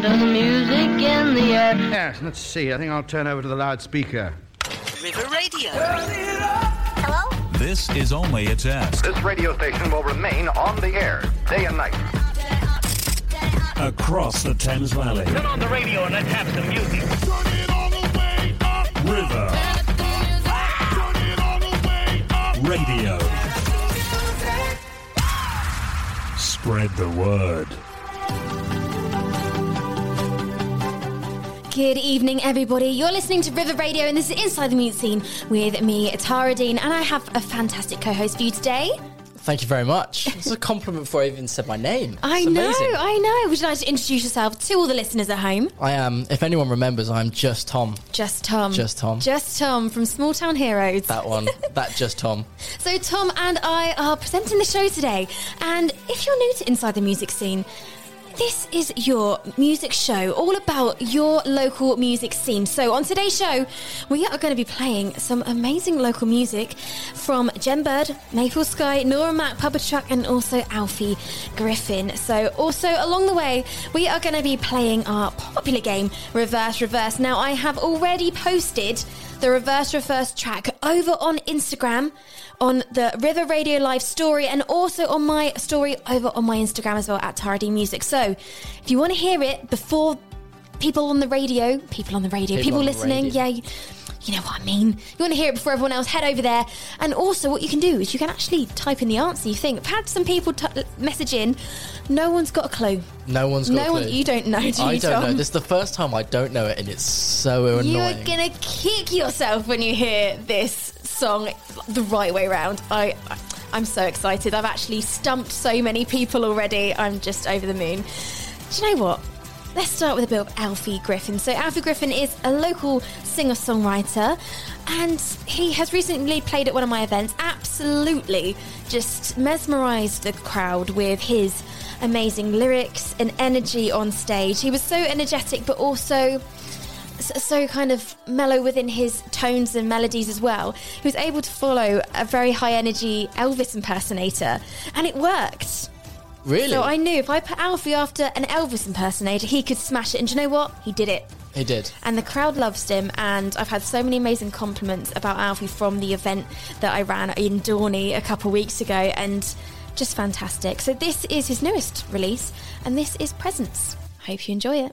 listen to the music in the air. Yes, let's see. I think I'll turn over to the loudspeaker. River Radio. Hello? This is only a test. This radio station will remain on the air, day and night. Across the Thames Valley. Turn on the radio and let's have some music. Turn it all the way up. River. Turn it all the way up. Radio. Spread the word. Good evening, everybody. You're listening to River Radio, and this is Inside the Music Scene with me, Tara Dean, and I have a fantastic co-host for you today. Thank you very much. It's a compliment before I even said my name. I know. Would you like to introduce yourself to all the listeners at home? I am, if anyone remembers, I'm Just Tom. Just Tom. Just Tom. Just Tom from Small Town Heroes. That one. That Just Tom. So Tom and I are presenting the show today. And if you're new to Inside the Music Scene, this is your music show, all about your local music scene. So on today's show, we are going to be playing some amazing local music from Jen Bird, Maple Sky, Nora Mack, Puppet Track, and also Alfie Griffin. So also along the way, we are going to be playing our popular game, Reverse Reverse. Now, I have already posted the Reverse Reverse track over on Instagram, on the River Radio Live story, and also on my story over on my Instagram as well, at Tara D Music. So if you want to hear it before people listening, you know what I mean. You want to hear it before everyone else, head over there. And also what you can do is you can actually type in the answer you think. I've had some people message in, no one's got a clue. No one's got a clue. You don't know, do you, Tom? I don't know. This is the first time I don't know it, and it's so annoying. You're going to kick yourself when you hear this song the right way round. I'm so excited. I've actually stumped so many people already. I'm just over the moon. Do you know what? Let's start with a bit of Alfie Griffin. So Alfie Griffin is a local singer-songwriter, and he has recently played at one of my events, absolutely just mesmerised the crowd with his amazing lyrics and energy on stage. He was so energetic, but also so kind of mellow within his tones and melodies as well. He was able to follow a very high-energy Elvis impersonator, and it worked. Really? So I knew if I put Alfie after an Elvis impersonator, he could smash it. And do you know what? He did it. He did. And the crowd loves him. And I've had so many amazing compliments about Alfie from the event that I ran in Dorney a couple of weeks ago. And just fantastic. So this is his newest release. And this is Presents. I hope you enjoy it.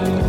Yeah.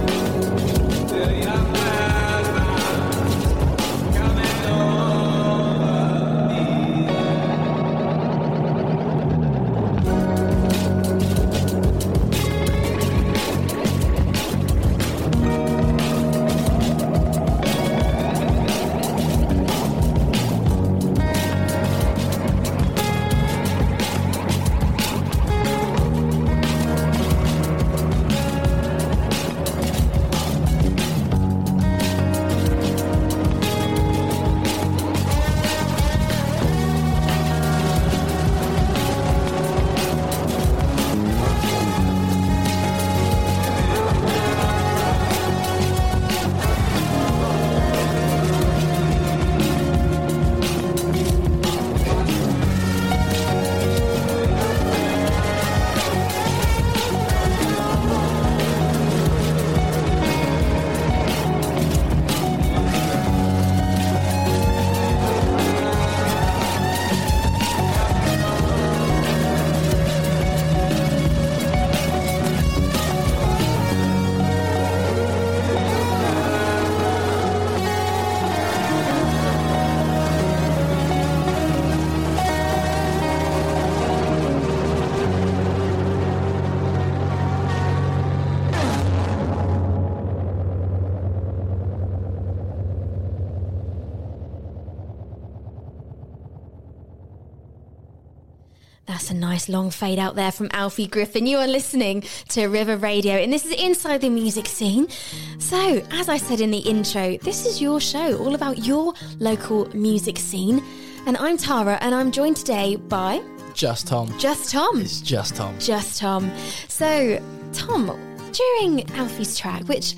That's a nice long fade out there from Alfie Griffin. You are listening to River Radio, and this is Inside the Music Scene. So, as I said in the intro, this is your show, all about your local music scene. And I'm Tara, and I'm joined today by... Just Tom. Just Tom. It's Just Tom. Just Tom. So, Tom, during Alfie's track, which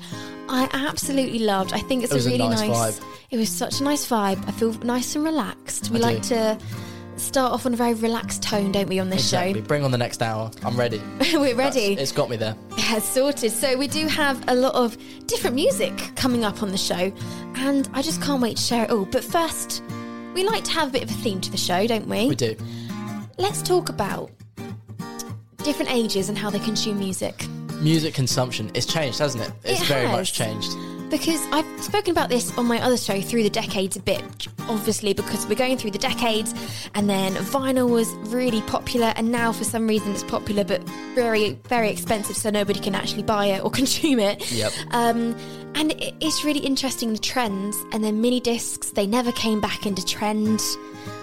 I absolutely loved, I think it's a really nice... vibe. It was such a nice vibe. I feel nice and relaxed. We like to... start off on a very relaxed tone, don't we, on this show? Bring on the next hour. I'm ready. We're ready. It's got me there. It has sorted. So we do have a lot of different music coming up on the show, and I just can't wait to share it all. But first, we like to have a bit of a theme to the show, don't we? We do. Let's talk about different ages and how they consume music. Music consumption. It's changed, hasn't it? It's very much changed. Because I've spoken about this on my other show, Through the Decades, a bit, obviously, because we're going through the decades, and then vinyl was really popular, and now for some reason it's popular but very, very expensive, so nobody can actually buy it or consume it. Yep. And it's really interesting, the trends, and then mini discs, they never came back into trend.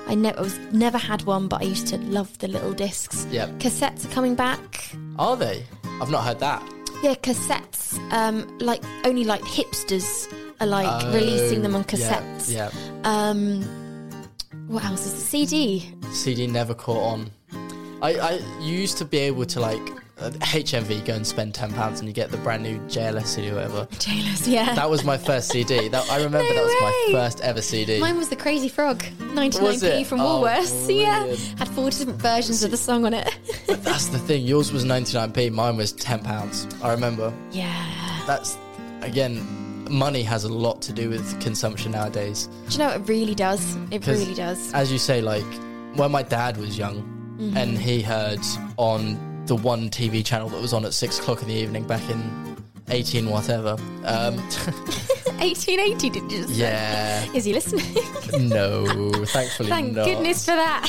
I never had one, but I used to love the little discs. Yep. Cassettes are coming back. Are they? I've not heard that. Yeah, cassettes, like only like hipsters are like releasing them on cassettes. Yeah, yeah. What else is the CD? CD never caught on. I used to be able to like HMV go and spend £10 and you get the brand new JLS CD or whatever. JLS, yeah. That was my first CD. That I remember. No, that was my first ever CD. Mine was the Crazy Frog 99p from Woolworths. Brilliant. Yeah, had 4 different versions of the song on it. But that's the thing. Yours was 99p. Mine was £10. I remember. Yeah. That's again, money has a lot to do with consumption nowadays. Do you know it really does? It really does. As you say, like when my dad was young, mm-hmm. and he heard on the one TV channel that was on at 6 o'clock in the evening back in 18 whatever. 1880, did you just say? Is he listening? No, thankfully not. Thank goodness for that.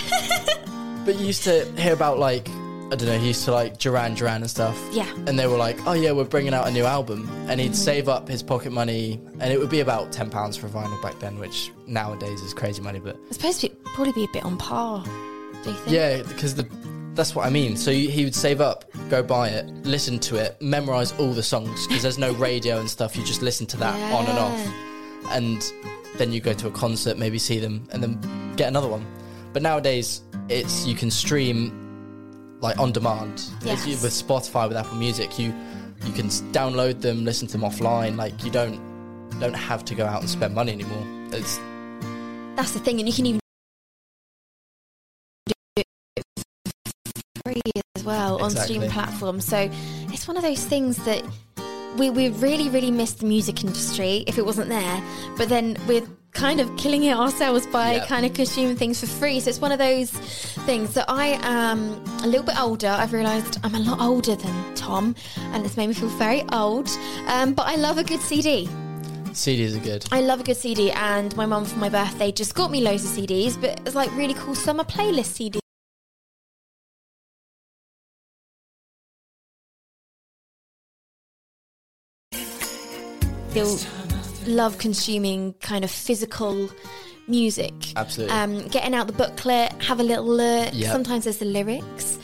But you used to hear about like, I don't know, he used to like Duran Duran and stuff. Yeah. And they were like, oh yeah, we're bringing out a new album. And he'd save up his pocket money, and it would be about £10 for vinyl back then, which nowadays is crazy money. But I suppose it'd probably be a bit on par, do you think? Yeah, because that's what I mean. So he would save up, go buy it, listen to it, memorise all the songs, because there's no radio and stuff. You just listen to that on and off. And then you go to a concert, maybe see them, and then get another one. But nowadays, it's you can stream like on demand. Yes. With Spotify, with Apple Music, you can download them, listen to them offline. Like you don't have to go out and spend money anymore. That's the thing, and you can even as well on streaming platforms. So it's one of those things that we really, really miss the music industry if it wasn't there, but then we're kind of killing it ourselves by kind of consuming things for free. So it's one of those things that I am a little bit older. I've realised I'm a lot older than Tom, and it's made me feel very old, but I love a good CD. CDs are good. I love a good CD, and my mum for my birthday just got me loads of CDs, but it's like really cool summer playlist CDs. Still love consuming kind of physical music. Absolutely. Getting out the booklet, have a little look. Yep. Sometimes there's the lyrics.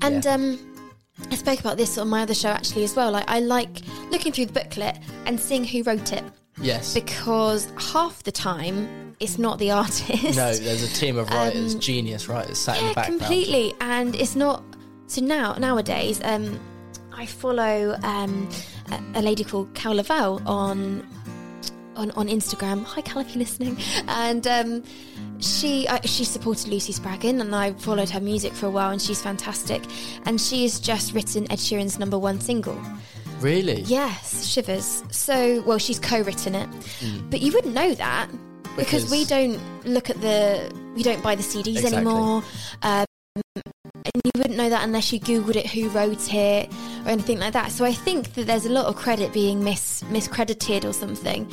And I spoke about this on my other show actually as well. Like I like looking through the booklet and seeing who wrote it. Yes. Because half the time it's not the artist. No, there's a team of writers, genius writers sat in the background. Yeah, completely. And it's not... So nowadays... I follow a lady called Cal Lavelle on Instagram. Hi, Cal, if you're listening. And she supported Lucy Spraggan, and I followed her music for a while, and she's fantastic. And she has just written Ed Sheeran's #1 single. Really? Yes, Shivers. So, well, she's co-written it. Mm. But you wouldn't know that because we don't look at we don't buy the CDs anymore. And you wouldn't know that unless you Googled it, who wrote it or anything like that. So I think that there's a lot of credit being miscredited or something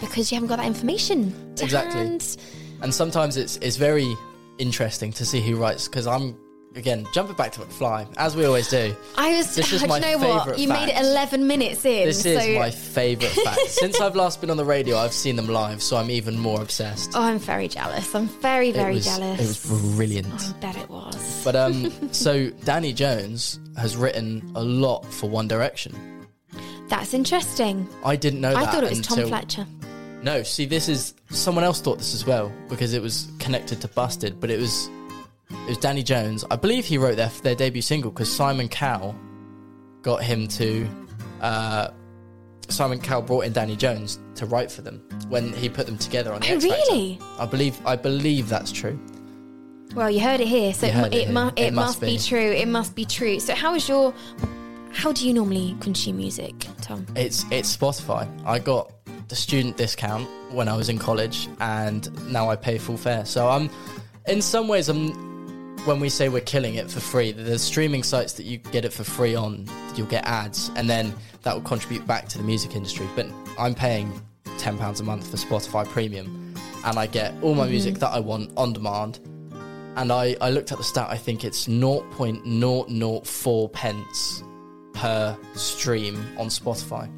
because you haven't got that information to hand. And sometimes it's very interesting to see who writes, because I'm again, jumping back to McFly, as we always do. This is my favourite fact. You made it 11 minutes in. This is my favourite fact. Since I've last been on the radio, I've seen them live, so I'm even more obsessed. Oh, I'm very jealous. I'm very, very jealous. It was brilliant. Oh, I bet it was. But so Danny Jones has written a lot for One Direction. That's interesting. I didn't know that. I thought it was Tom Fletcher. No, see, this is... Someone else thought this as well, because it was connected to Busted, but it was Danny Jones. I believe he wrote their debut single, because Simon Cowell got him to... Simon Cowell brought in Danny Jones to write for them when he put them together on the X Factor. Really? I believe that's true. Well, you heard it here, so it must be true. It must be true. So how do you normally consume music, Tom? It's Spotify. I got the student discount when I was in college, and now I pay full fare. So in some ways, when we say we're killing it for free, there's streaming sites that you get it for free on, you'll get ads, and then that will contribute back to the music industry. But I'm paying £10 a month for Spotify Premium, and I get all my music that I want on demand. And I looked at the stat, I think it's 0.004 pence per stream on Spotify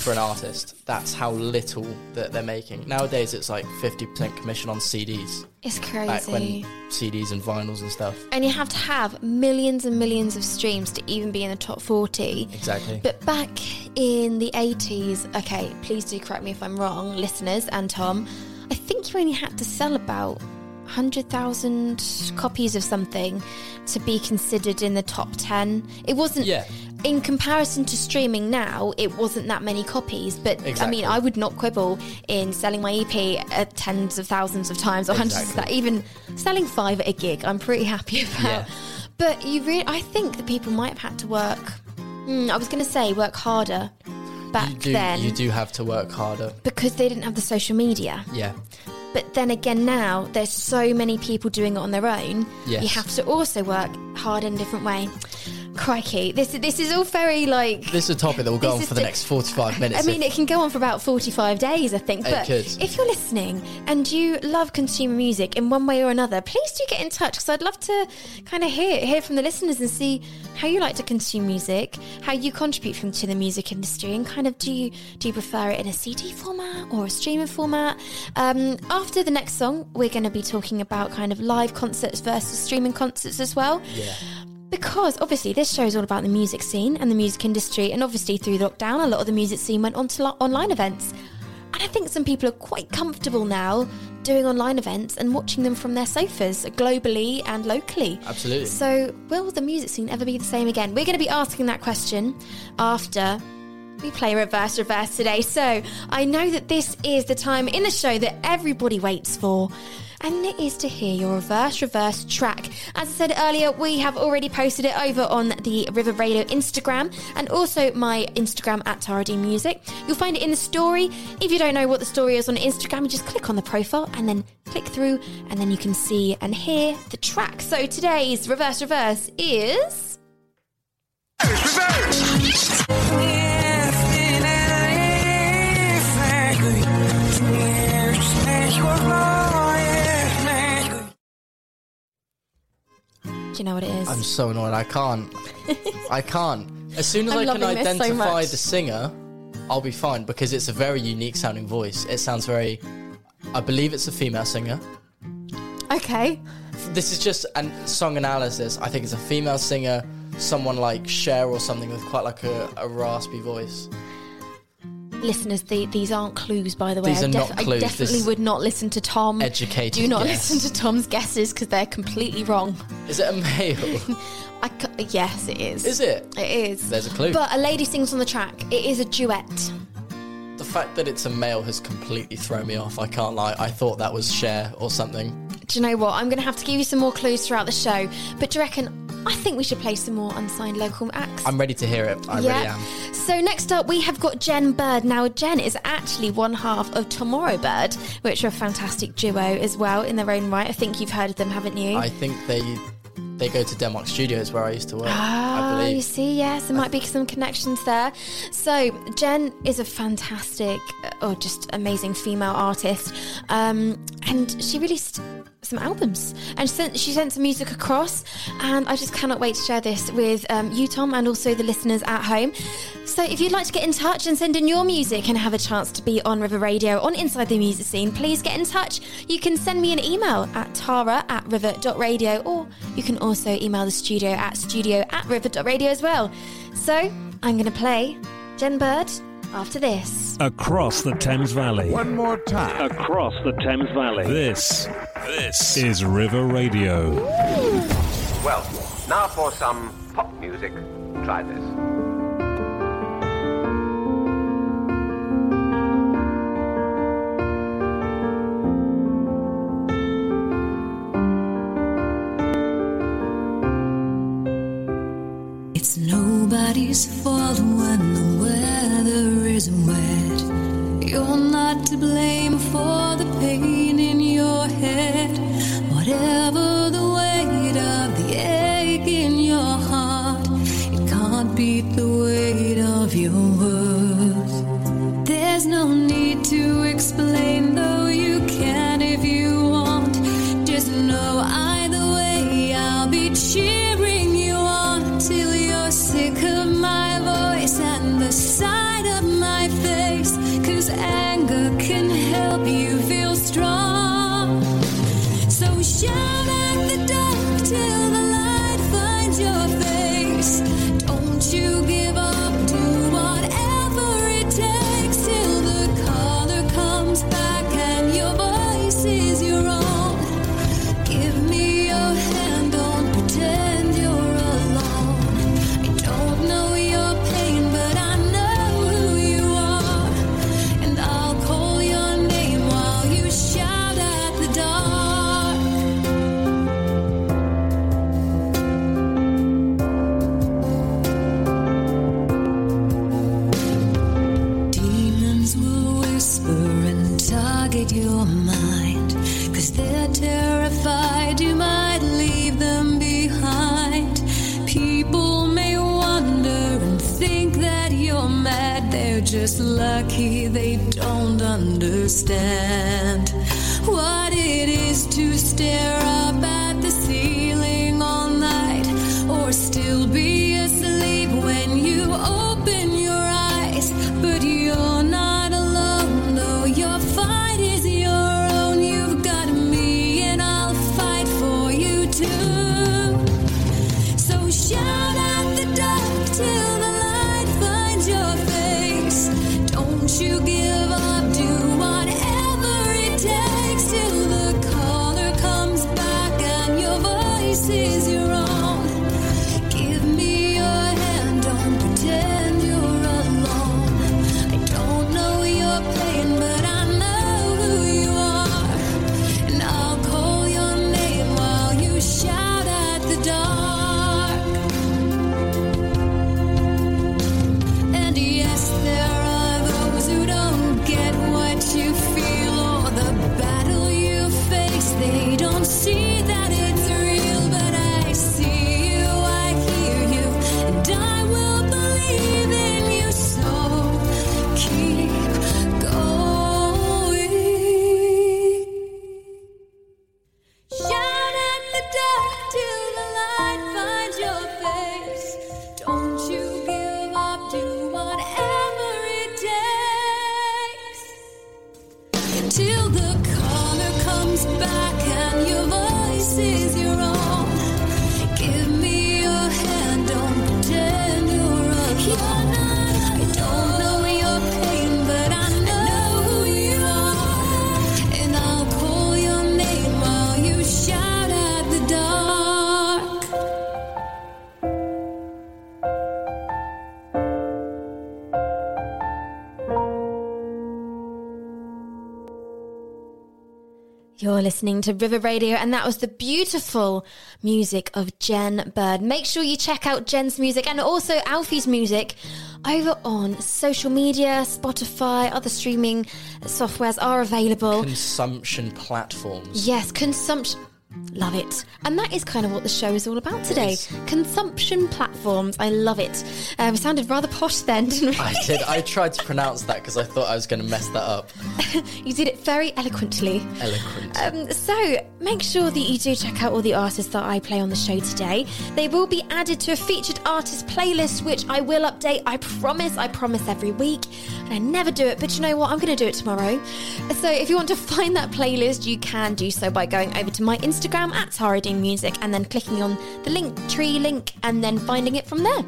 for an artist. That's how little that they're making. Nowadays, it's like 50% commission on CDs. It's crazy. Back when CDs and vinyls and stuff. And you have to have millions and millions of streams to even be in the top 40. Exactly. But back in the 80s, okay, please do correct me if I'm wrong, listeners and Tom, I think you only had to sell about 100,000 copies of something to be considered in the top 10. It wasn't... Yeah. In comparison to streaming now, it wasn't that many copies, but exactly. I mean, I would not quibble in selling my EP tens of thousands of times or hundreds of that. Even selling 5 at a gig, I'm pretty happy about. Yeah. But I think that people might have had to work. I was going to say work harder back then. You do have to work harder because they didn't have the social media. Yeah. But then again, now there's so many people doing it on their own. Yes. You have to also work hard in a different way. Crikey, this is all very like... This is a topic that will go on for the next 45 minutes. I mean, it can go on for about 45 days, I think. But if you're listening and you love consumer music in one way or another, please do get in touch, because I'd love to kind of hear from the listeners and see how you like to consume music, how you contribute to the music industry, and kind of do you prefer it in a CD format or a streaming format? After the next song, we're going to be talking about kind of live concerts versus streaming concerts as well. Yeah. Because, obviously, this show is all about the music scene and the music industry, and obviously through lockdown, a lot of the music scene went on to online events. And I think some people are quite comfortable now doing online events and watching them from their sofas, globally and locally. Absolutely. So, will the music scene ever be the same again? We're going to be asking that question after... We play reverse today, so I know that this is the time in the show that everybody waits for, and it is to hear your reverse track. As I said earlier, we have already posted it over on the River Radio Instagram, and also my Instagram at Tara D Music. You'll find it in the story. If you don't know what the story is on Instagram, you just click on the profile and then click through, and then you can see and hear the track. So today's reverse is... Reverse! Do you know what it is? I'm so annoyed. I can't. As soon as I can identify the singer, I'll be fine, because it's a very unique sounding voice. It sounds very... I believe it's a female singer. Okay. This is just a song analysis. I think it's a female singer, someone like Cher or something with quite like a raspy voice. Listeners, these aren't clues, by the way. These are not clues. I definitely would not listen to Tom. Educated. Do not listen to Tom's guesses, because they're completely wrong. Is it a male? Yes, it is. Is it? It is. There's a clue. But a lady sings on the track. It is a duet. The fact that it's a male has completely thrown me off. I can't lie. I thought that was Cher or something. Do you know what? I'm going to have to give you some more clues throughout the show. But do you reckon... I think we should play some more unsigned local acts. I'm ready to hear it. I really am. So next up, we have got Jen Bird. Now, Jen is actually one half of Tomorrow Bird, which are a fantastic duo as well in their own right. I think you've heard of them, haven't you? I think they go to Denmark Studios, where I used to work, I believe. Oh, you see, yes. There might be some connections there. So Jen is a fantastic, just amazing female artist. And she really... some albums, and she sent some music across, and I just cannot wait to share this with you, Tom, and also the listeners at home. So if you'd like to get in touch and send in your music and have a chance to be on River Radio, on Inside the Music Scene, please get in touch. You can send me an email at tara@river.radio, or you can also email the studio at studio@river.radio as well. So I'm going to play Jen Bird after this. Across the Thames Valley. One more time. Across the Thames Valley. This is River Radio. Ooh. Well, now for some pop music. Try this. It's nobody's fault when the weather is wet. You're not to blame for the pain in your head. Whatever the weight of the ache in your heart, it can't beat the weight of your words. There's no need to explain, though you can if you want. Just know either way I'll be cheering you on till you sick of my voice and the sight of my face, 'cause anger can help you feel strong. So shout at the dark till the light finds your face. Don't you give up, do whatever it takes till the color comes back and your voice is your own. Give me your hand, don't pretend you're your mind, 'cause they're terrified you might leave them behind. People may wonder and think that you're mad. They're just lucky they don't understand what it is to stare up at the ceiling all night, or still be asleep when you open your eyes. But you're not alone, though you're fine. Shout at the dark till the light finds your face. Don't you give up, do whatever it takes till the color comes back and your voice is your own. Give me your hand, don't pretend you're alone. I don't know your pain, but I know who you are, and I'll call your name while you shout at the dark. They don't see that it's real, but I see you, I hear you, and I will believe in you, so keep going. Shout at the dark till the light finds your face. Don't you give up, do whatever it takes till the color comes back. Your voice is your own. Give me your hand, don't pretend you're alone. I don't know your pain, but I know who you are, and I'll call your name while you shout at the dark. You're listening to River Radio, and that was the beautiful music of Jen Bird. Make sure you check out Jen's music and also Alfie's music over on social media. Spotify, other streaming softwares are available. Consumption platforms. Yes, consumption. Love it. And that is kind of what the show is all about today. Consumption platforms. I love it. We sounded rather posh then, didn't we? I did. I tried to pronounce that because I thought I was going to mess that up. You did it very eloquently. Eloquent. So make sure that you do check out all the artists that I play on the show today. They will be added to a featured artist playlist, which I will update. I promise every week. And I never do it, but you know what? I'm going to do it tomorrow. So if you want to find that playlist, you can do so by going over to my Instagram at Tara D Music and then clicking on the Linktree link and then finding it from there.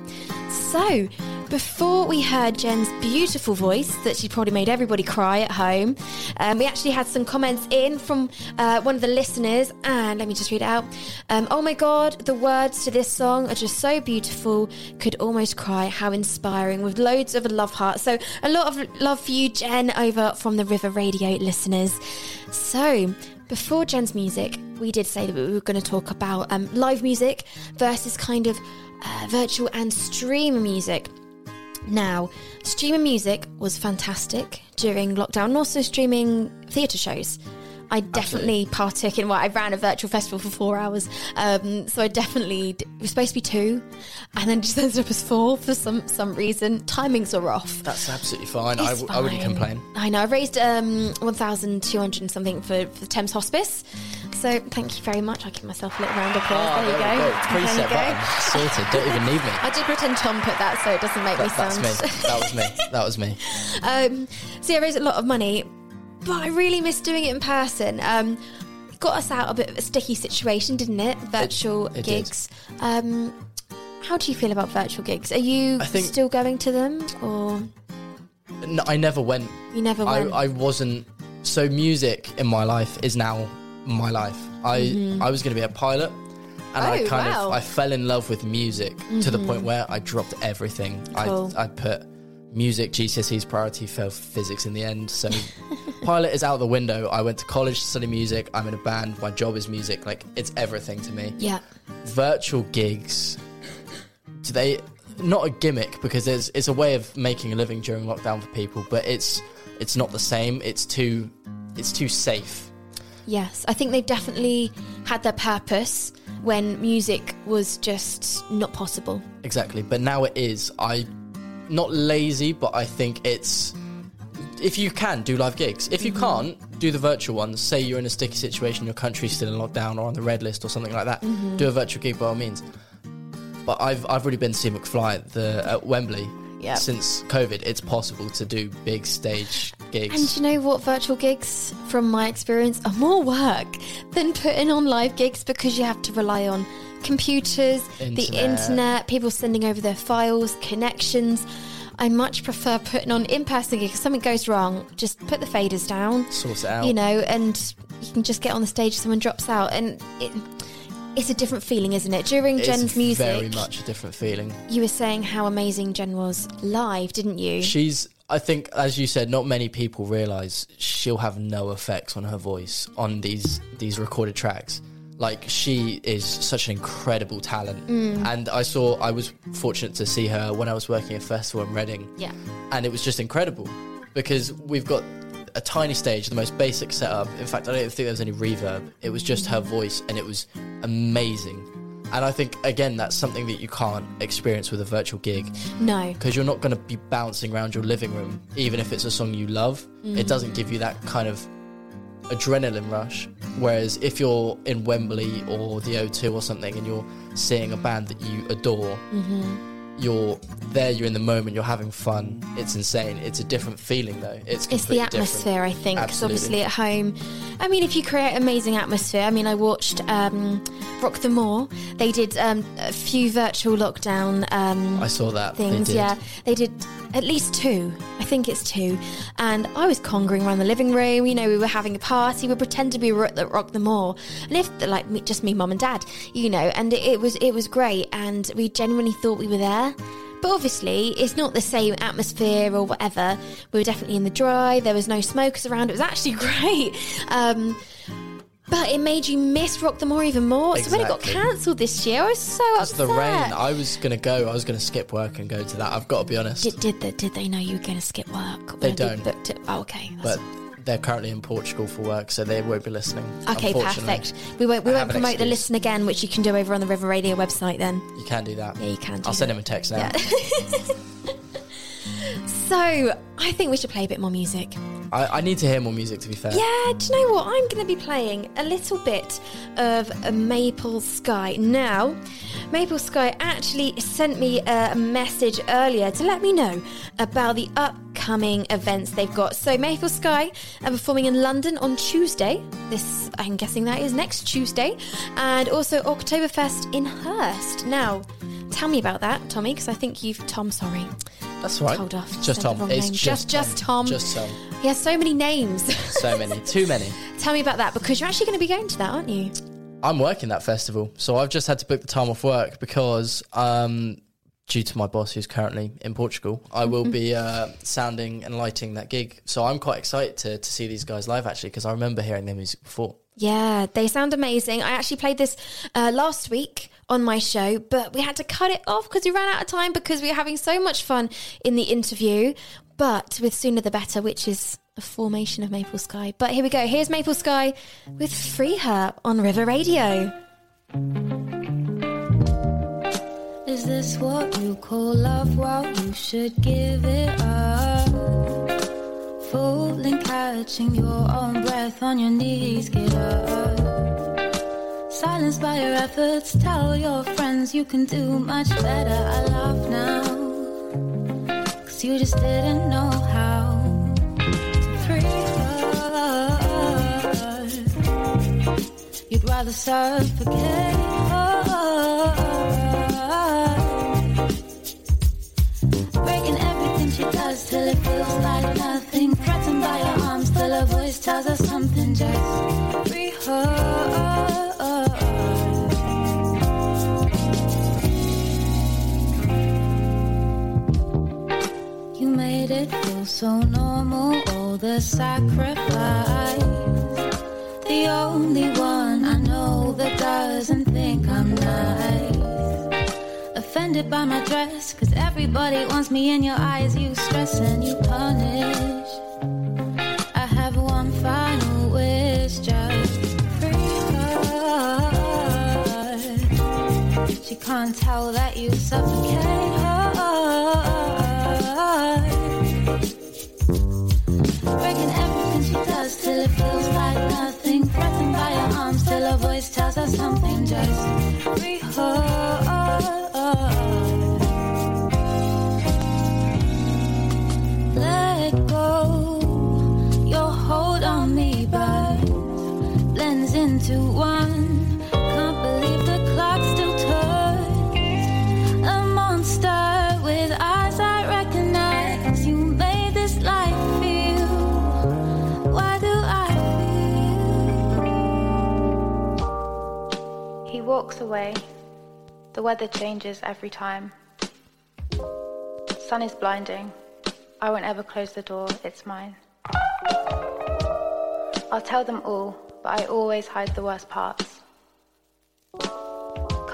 So before we heard Jen's beautiful voice that she probably made everybody cry at home, we actually had some comments in from one of the listeners, and let me just read it out. Oh my god, the words to this song are just so beautiful, could almost cry, how inspiring, with loads of love heart. So a lot of love for you, Jen, over from the River Radio listeners. So before Jen's music, we did say that we were going to talk about live music versus kind of virtual and stream music. Now, streaming music was fantastic during lockdown, and also streaming theatre shows. I definitely partook in I ran a virtual festival for 4 hours, so I definitely, it was supposed to be 2, and then it just ended up as 4 for some reason. Timings are off. That's absolutely fine. I wouldn't complain. I know. I raised 1,200 and something for the Thames Hospice, so thank you very much. I'll give myself a little round of applause. There you go. Preset button. Sorted. Don't even need me. I did pretend Tom put that, so it doesn't make me sound... That was me. So I raised a lot of money, but I really miss doing it in person. It got us out a bit of a sticky situation, didn't it? Virtual gigs. How do you feel about virtual gigs? Are you still going to them? Or no, I never went. You never went? I wasn't. So music in my life is now my life. I was going to be a pilot. And I fell in love with music to the point where I dropped everything. Cool. I put music, GCSEs priority, failed physics in the end. So pilot is out the window. I went to college to study music. I'm in a band. My job is music. Like, it's everything to me. Yeah. Virtual gigs, they not a gimmick, because it's a way of making a living during lockdown for people, but it's not the same. It's too safe. Yes, I think they definitely had their purpose when music was just not possible. Exactly, but now it is. Not lazy, but I think it's, if you can, do live gigs. If you can't, do the virtual ones. Say you're in a sticky situation, your country's still in lockdown or on the red list or something like that. Mm-hmm. Do a virtual gig by all means. But I've already been to see McFly at Wembley. Yep. Since COVID, it's possible to do big stage gigs. And you know what? Virtual gigs, from my experience, are more work than putting on live gigs, because you have to rely on computers, the internet, people sending over their files, connections. I much prefer putting on in-person gigs. If something goes wrong, just put the faders down. Sort it out. You know, and you can just get on the stage, someone drops out, and it's a different feeling, isn't it? During Jen's music... It's very much a different feeling. You were saying how amazing Jen was live, didn't you? I think, as you said, not many people realise she'll have no effects on her voice on these recorded tracks. Like, she is such an incredible talent. Mm. And I was fortunate to see her when I was working at a festival in Reading. Yeah. And it was just incredible, because we've got a tiny stage, the most basic setup. In fact, I don't think there was any reverb. It was just her voice, and it was amazing. And I think, again, that's something that you can't experience with a virtual gig. No. Because you're not going to be bouncing around your living room, even if it's a song you love. Mm. It doesn't give you that kind of adrenaline rush. Whereas if you're in Wembley or the O2 or something, and you're seeing a band that you adore, you're there, you're in the moment, you're having fun. It's insane. It's a different feeling, though. It's the atmosphere, different. I think, because obviously at home, I mean, if you create amazing atmosphere, I mean, I watched Rock the Moor. They did a few virtual lockdown I saw that things. They did at least 2. I think it's 2. And I was congering around the living room. You know, we were having a party. We pretended we were at the Rock the Moor. And if, like, just me, mum and dad, you know, and it was great. And we genuinely thought we were there. But obviously, it's not the same atmosphere or whatever. We were definitely in the dry. There was no smokers around. It was actually great. But it made you miss Rock the Moor even more. Exactly. So when it got cancelled this year, I was so upset. Because the rain, I was going to skip work and go to that. I've got to be honest. Did they know you were going to skip work? They don't. Booked it? Oh, okay. But they're currently in Portugal for work, so they won't be listening. Okay, perfect. We won't promote the listen again, which you can do over on the River Radio website then. You can do that. Yeah, you can do I'll send him a text now. Yeah. So, I think we should play a bit more music. I need to hear more music, to be fair. Yeah, do you know what? I'm going to be playing a little bit of Maple Sky. Now, Maple Sky actually sent me a message earlier to let me know about the upcoming events they've got. So Maple Sky are performing in London on Tuesday. This, I'm guessing that is next Tuesday. And also Oktoberfest in Hurst. Now, tell me about that, Tommy, because I think you've... Tom, sorry. That's right. Told off. Just Tom. It's just Tom. Just Tom. Yeah, so many names. So many. Too many. Tell me about that, because you're actually going to be going to that, aren't you? I'm working that festival, so I've just had to book the time off work because due to my boss, who's currently in Portugal, I will be sounding and lighting that gig. So I'm quite excited to see these guys live, actually, because I remember hearing their music before. Yeah, they sound amazing. I actually played this last week on my show, but we had to cut it off because we ran out of time because we were having so much fun in the interview, but with Sooner the Better, which is a formation of Maple Sky. But here we go. Here's Maple Sky with Free Her on River Radio. Is this what you call love? Well, you should give it up. Falling, catching your own breath on your knees, get up. Silenced by your efforts, tell your friends you can do much better. I laugh now, 'cause you just didn't know how to free her. You'd rather suffocate her, breaking everything she does till it feels like nothing. Threatened by her arms till her voice tells her something. Just free her. You made it feel so normal, all the sacrifice. The only one I know that doesn't think I'm nice. Offended by my dress, 'cause everybody wants me in your eyes. You stress and you punish. I have one final wish, just free her. She can't tell that you suffocate her. Breaking everything she does till it feels like nothing. Threatened by her arms till her voice tells her something. Just free her. Let go. Your hold on me, but blends into one. Can't believe the clock still turns. A monster with eyes I recognize. You made this life feel. He walks away. The weather changes every time. Sun is blinding. I won't ever close the door, it's mine. I'll tell them all, but I always hide the worst parts.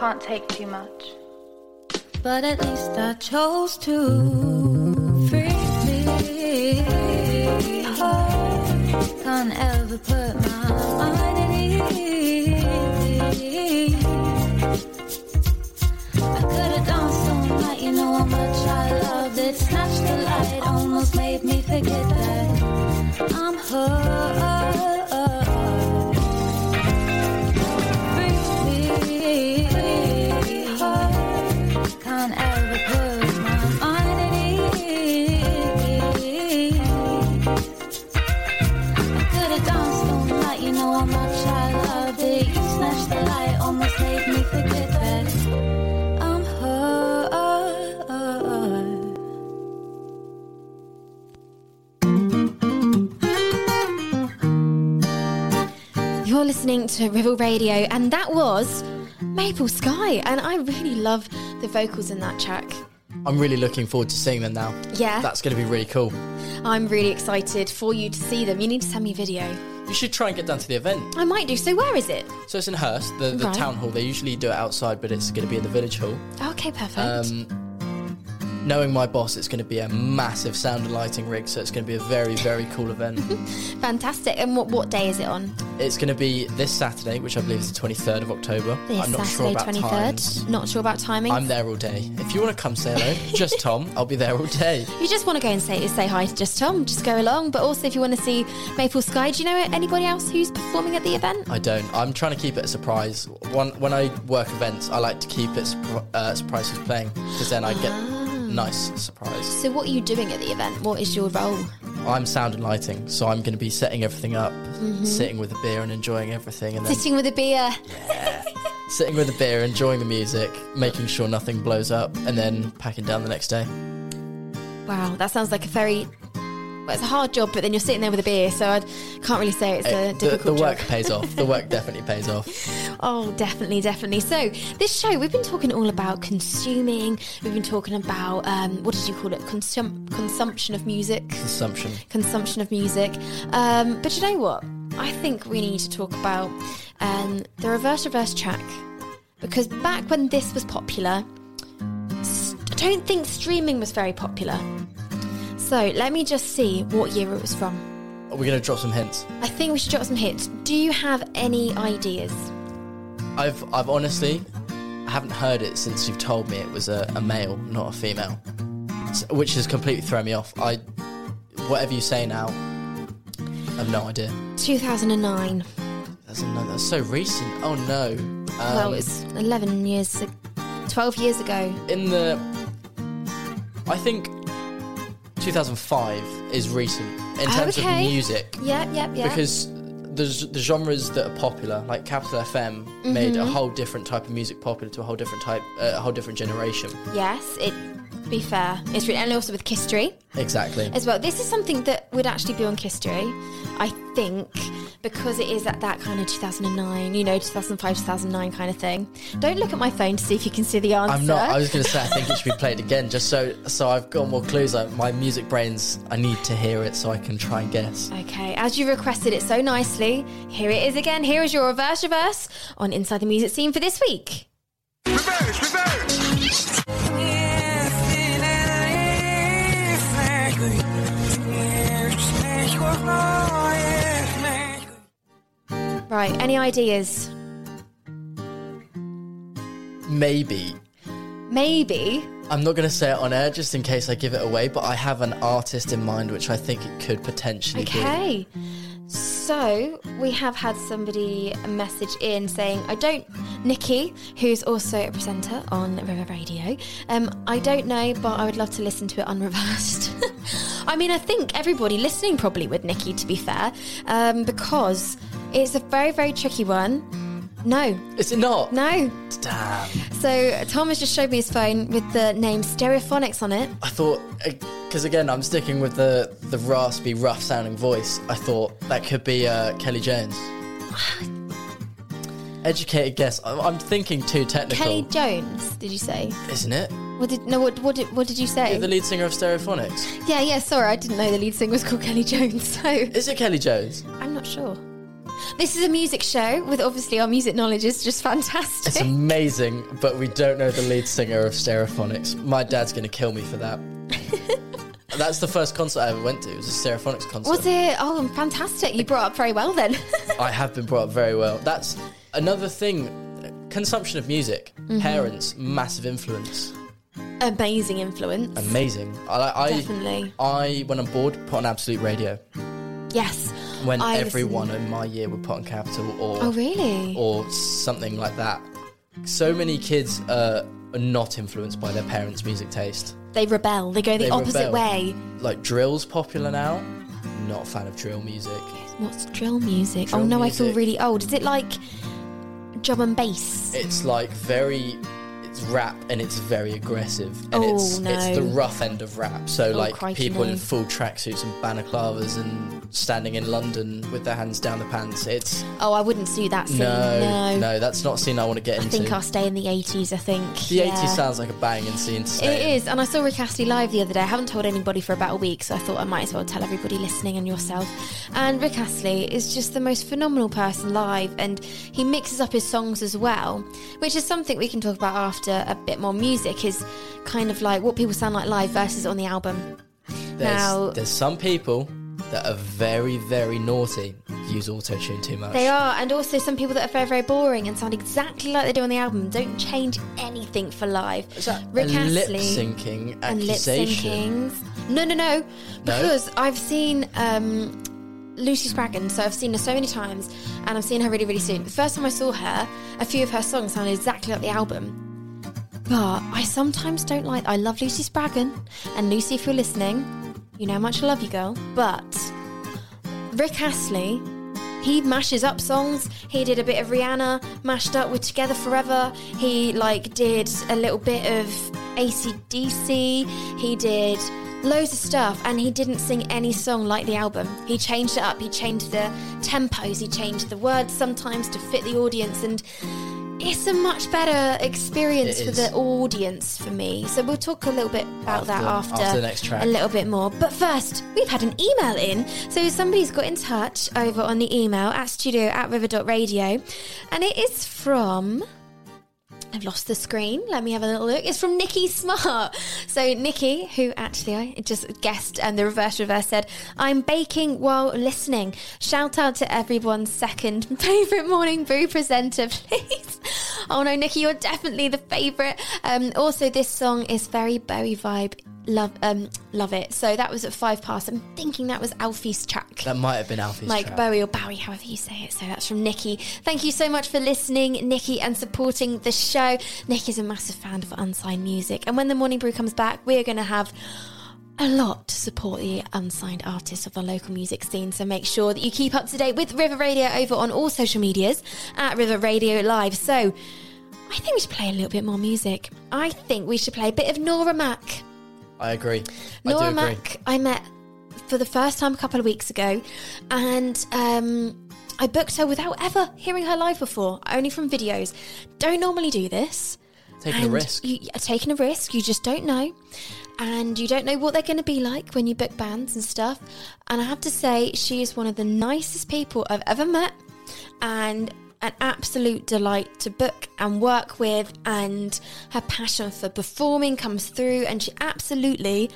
Can't take too much. But at least I chose to free me. Can't ever put my mind at ease. I could've done so much, you know how much I loved it. Snatched the light, almost made me forget that I'm her. Free, her. Can't ever put my mind at ease. I could've done so much, you know how much I loved it. You snatched the light, almost made me forget that. You're listening to River Radio, and that was Maple Sky, and I really love the vocals in that track. I'm really looking forward to seeing them now. Yeah. That's going to be really cool. I'm really excited for you to see them. You need to send me a video. You should try and get down to the event. I might do. So where is it? So it's in Hurst, the town hall. They usually do it outside, but it's going to be in the village hall. Okay, perfect. knowing my boss, it's going to be a massive sound and lighting rig, so it's going to be a very, very cool event. Fantastic. And what day is it on? It's going to be this Saturday, which I believe is the 23rd of October. I'm not sure about times. Not sure about timing. I'm there all day. If you want to come say hello, Just Tom, I'll be there all day. If you just want to go and say hi to Just Tom, just go along. But also if you want to see Maple Sky, do you know anybody else who's performing at the event? I don't. I'm trying to keep it a surprise. When I work events, I like to keep it surprise who's playing, because then I get nice surprise. So what are you doing at the event? What is your role? I'm sound and lighting, so I'm going to be setting everything up, sitting with a beer and enjoying everything. And then, sitting with a beer. Yeah. Sitting with a beer, enjoying the music, making sure nothing blows up, and then packing down the next day. Wow, that sounds like a very... Well, it's a hard job, but then you're sitting there with a beer, so I can't really say it's a difficult job. The work pays off. The work definitely pays off. Oh, definitely, definitely. So this show, we've been talking all about consuming. We've been talking about, what did you call it? Consumption of music. Consumption of music. But you know what? I think we need to talk about the reverse track. Because back when this was popular, I don't think streaming was very popular. So let me just see what year it was from. Are we going to drop some hints? I think we should drop some hints. Do you have any ideas? I've honestly haven't heard it since you've told me it was a male, not a female, which has completely thrown me off. Whatever you say now, I've no idea. 2009. That's so recent. Oh no. Well, it's 12 years ago. 2005 is recent in terms of music. Yeah. Because the genres that are popular, like Capital FM, made a whole different type of music popular to a whole different generation. Yes, it'd be fair. It's really, and also with Kistory. Exactly. As well, this is something that would actually be on Kistory, I think, because it is at that kind of 2009, 2005, 2009 kind of thing. Don't look at my phone to see if you can see the answer. I'm not. I was going to say, I think it should be played again, just so I've got more clues. My music brains, I need to hear it so I can try and guess. Okay, as you requested it so nicely, here it is again. Here is your reverse on Inside the Music Scene for this week. Reverse! Right, any ideas? Maybe. I'm not going to say it on air just in case I give it away, but I have an artist in mind which I think it could potentially be. Okay. So we have had somebody message in saying, Nikki, who's also a presenter on River Radio, I don't know, but I would love to listen to it unreversed. I mean, I think everybody listening probably would, Nikki, to be fair, because... It's a very, very tricky one. No. Is it not? No. Damn. So Tom has just showed me his phone with the name Stereophonics on it. I thought, because again, I'm sticking with the raspy, rough-sounding voice, I thought that could be Kelly Jones. Educated guess. I'm thinking too technical. Kelly Jones, did you say? Isn't it? What did you say? Yeah, the lead singer of Stereophonics. Yeah, sorry, I didn't know the lead singer was called Kelly Jones, so... Is it Kelly Jones? I'm not sure. This is a music show with obviously our music knowledge is just fantastic. It's amazing, but we don't know the lead singer of Stereophonics. My dad's going to kill me for that. That's the first concert I ever went to. It was a Stereophonics concert. Was it? Oh, fantastic. You brought up very well then. I have been brought up very well. That's another thing. Consumption of music. Mm-hmm. Parents, massive influence. Amazing influence. Amazing. Definitely. When I'm bored, put on Absolute Radio. Yes. When everyone in my year would put on Capital or... Oh, really? Or something like that. So many kids are not influenced by their parents' music taste. They rebel. They go the opposite way. Like, drill's popular now. Not a fan of drill music. What's drill music? Drill music. I feel really old. Is it like drum and bass? It's like very... It's rap and it's very aggressive and it's the rough end of rap, so in full tracksuits and balaclavas and standing in London with their hands down the pants. It's I wouldn't see that scene. No, that's not a scene I want to get into. I think I'll stay in the 80s. I think the 80s sounds like a banging scene to stay in. It is, and I saw Rick Astley live the other day. I haven't told anybody for about a week, so I thought I might as well tell everybody listening and yourself. And Rick Astley is just the most phenomenal person live, and he mixes up his songs as well, which is something we can talk about after to a bit more music is kind of like what people sound like live versus on the album. There's some people that are very, very naughty, use auto-tune too much. They are, and also some people that are very, very boring and sound exactly like they do on the album. Don't change anything for live. Is that Rick Astley lip-syncing accusation? No. Because I've seen Lucy Spraggan, so I've seen her so many times, and I'm seeing her really, really soon. The first time I saw her, a few of her songs sounded exactly like the album. But I sometimes don't like... I love Lucy Spraggan, and Lucy, if you're listening... You know how much I love you, girl. But Rick Astley, he mashes up songs. He did a bit of Rihanna, mashed up with Together Forever. He, did a little bit of AC/DC. He did loads of stuff, and he didn't sing any song like the album. He changed it up. He changed the tempos. He changed the words sometimes to fit the audience, and... It's a much better experience for the audience for me. So we'll talk a little bit about that after the next track. A little bit more. But first, we've had an email in. So somebody's got in touch over on the email at studio@river.radio. And it is from... I've lost the screen. Let me have a little look. It's from Nikki Smart. So Nikki, who actually I just guessed and the reverse said, I'm baking while listening. Shout out to everyone's second favourite Morning Brew presenter, please. Oh no, Nikki, you're definitely the favourite. Also, this song is very Bowie vibe. Love it. So that was at 5 past. I'm thinking that was Alfie's track. That might have been Alfie's track. Like Bowie or Bowie, however you say it. So that's from Nikki. Thank you so much for listening, Nikki, and supporting the show. Nikki's a massive fan of unsigned music. And when the Morning Brew comes back, we're going to have a lot to support the unsigned artists of the local music scene. So make sure that you keep up to date with River Radio over on all social medias at River Radio Live. So I think we should play a little bit more music. I think we should play a bit of Nora Mack. I agree. Nora Mack, I met for the first time a couple of weeks ago, and I booked her without ever hearing her live before, only from videos. Don't normally do this. Taking a risk. Taking a risk. You just don't know. And you don't know what they're going to be like when you book bands and stuff. And I have to say, she is one of the nicest people I've ever met, and an absolute delight to book and work with, and her passion for performing comes through, and she's absolutely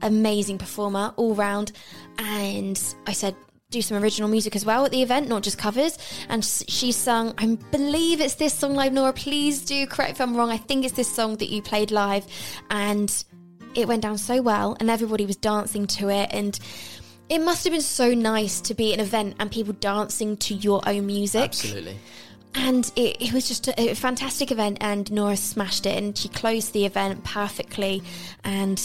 amazing performer all round. And I said do some original music as well at the event, not just covers, and she sung, I believe it's this song live. Nora, please do correct if I'm wrong. I think it's this song that you played live, and it went down so well, and everybody was dancing to it, and it must have been so nice to be at an event and people dancing to your own music. Absolutely. And it was just a fantastic event, and Nora smashed it, and she closed the event perfectly. And